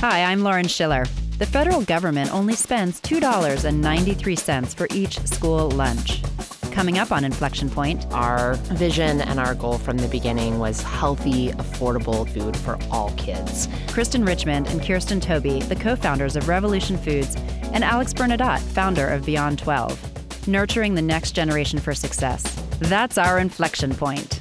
Hi, I'm Lauren Schiller. The federal government only spends $2.93 for each school lunch. Coming up on Inflection Point. Our vision and our goal from the beginning was healthy, affordable food for all kids. Kristen Richmond and Kirsten Toby, the co-founders of Revolution Foods, and Alex Bernadotte, founder of Beyond 12. Nurturing the next generation for success. That's our Inflection Point.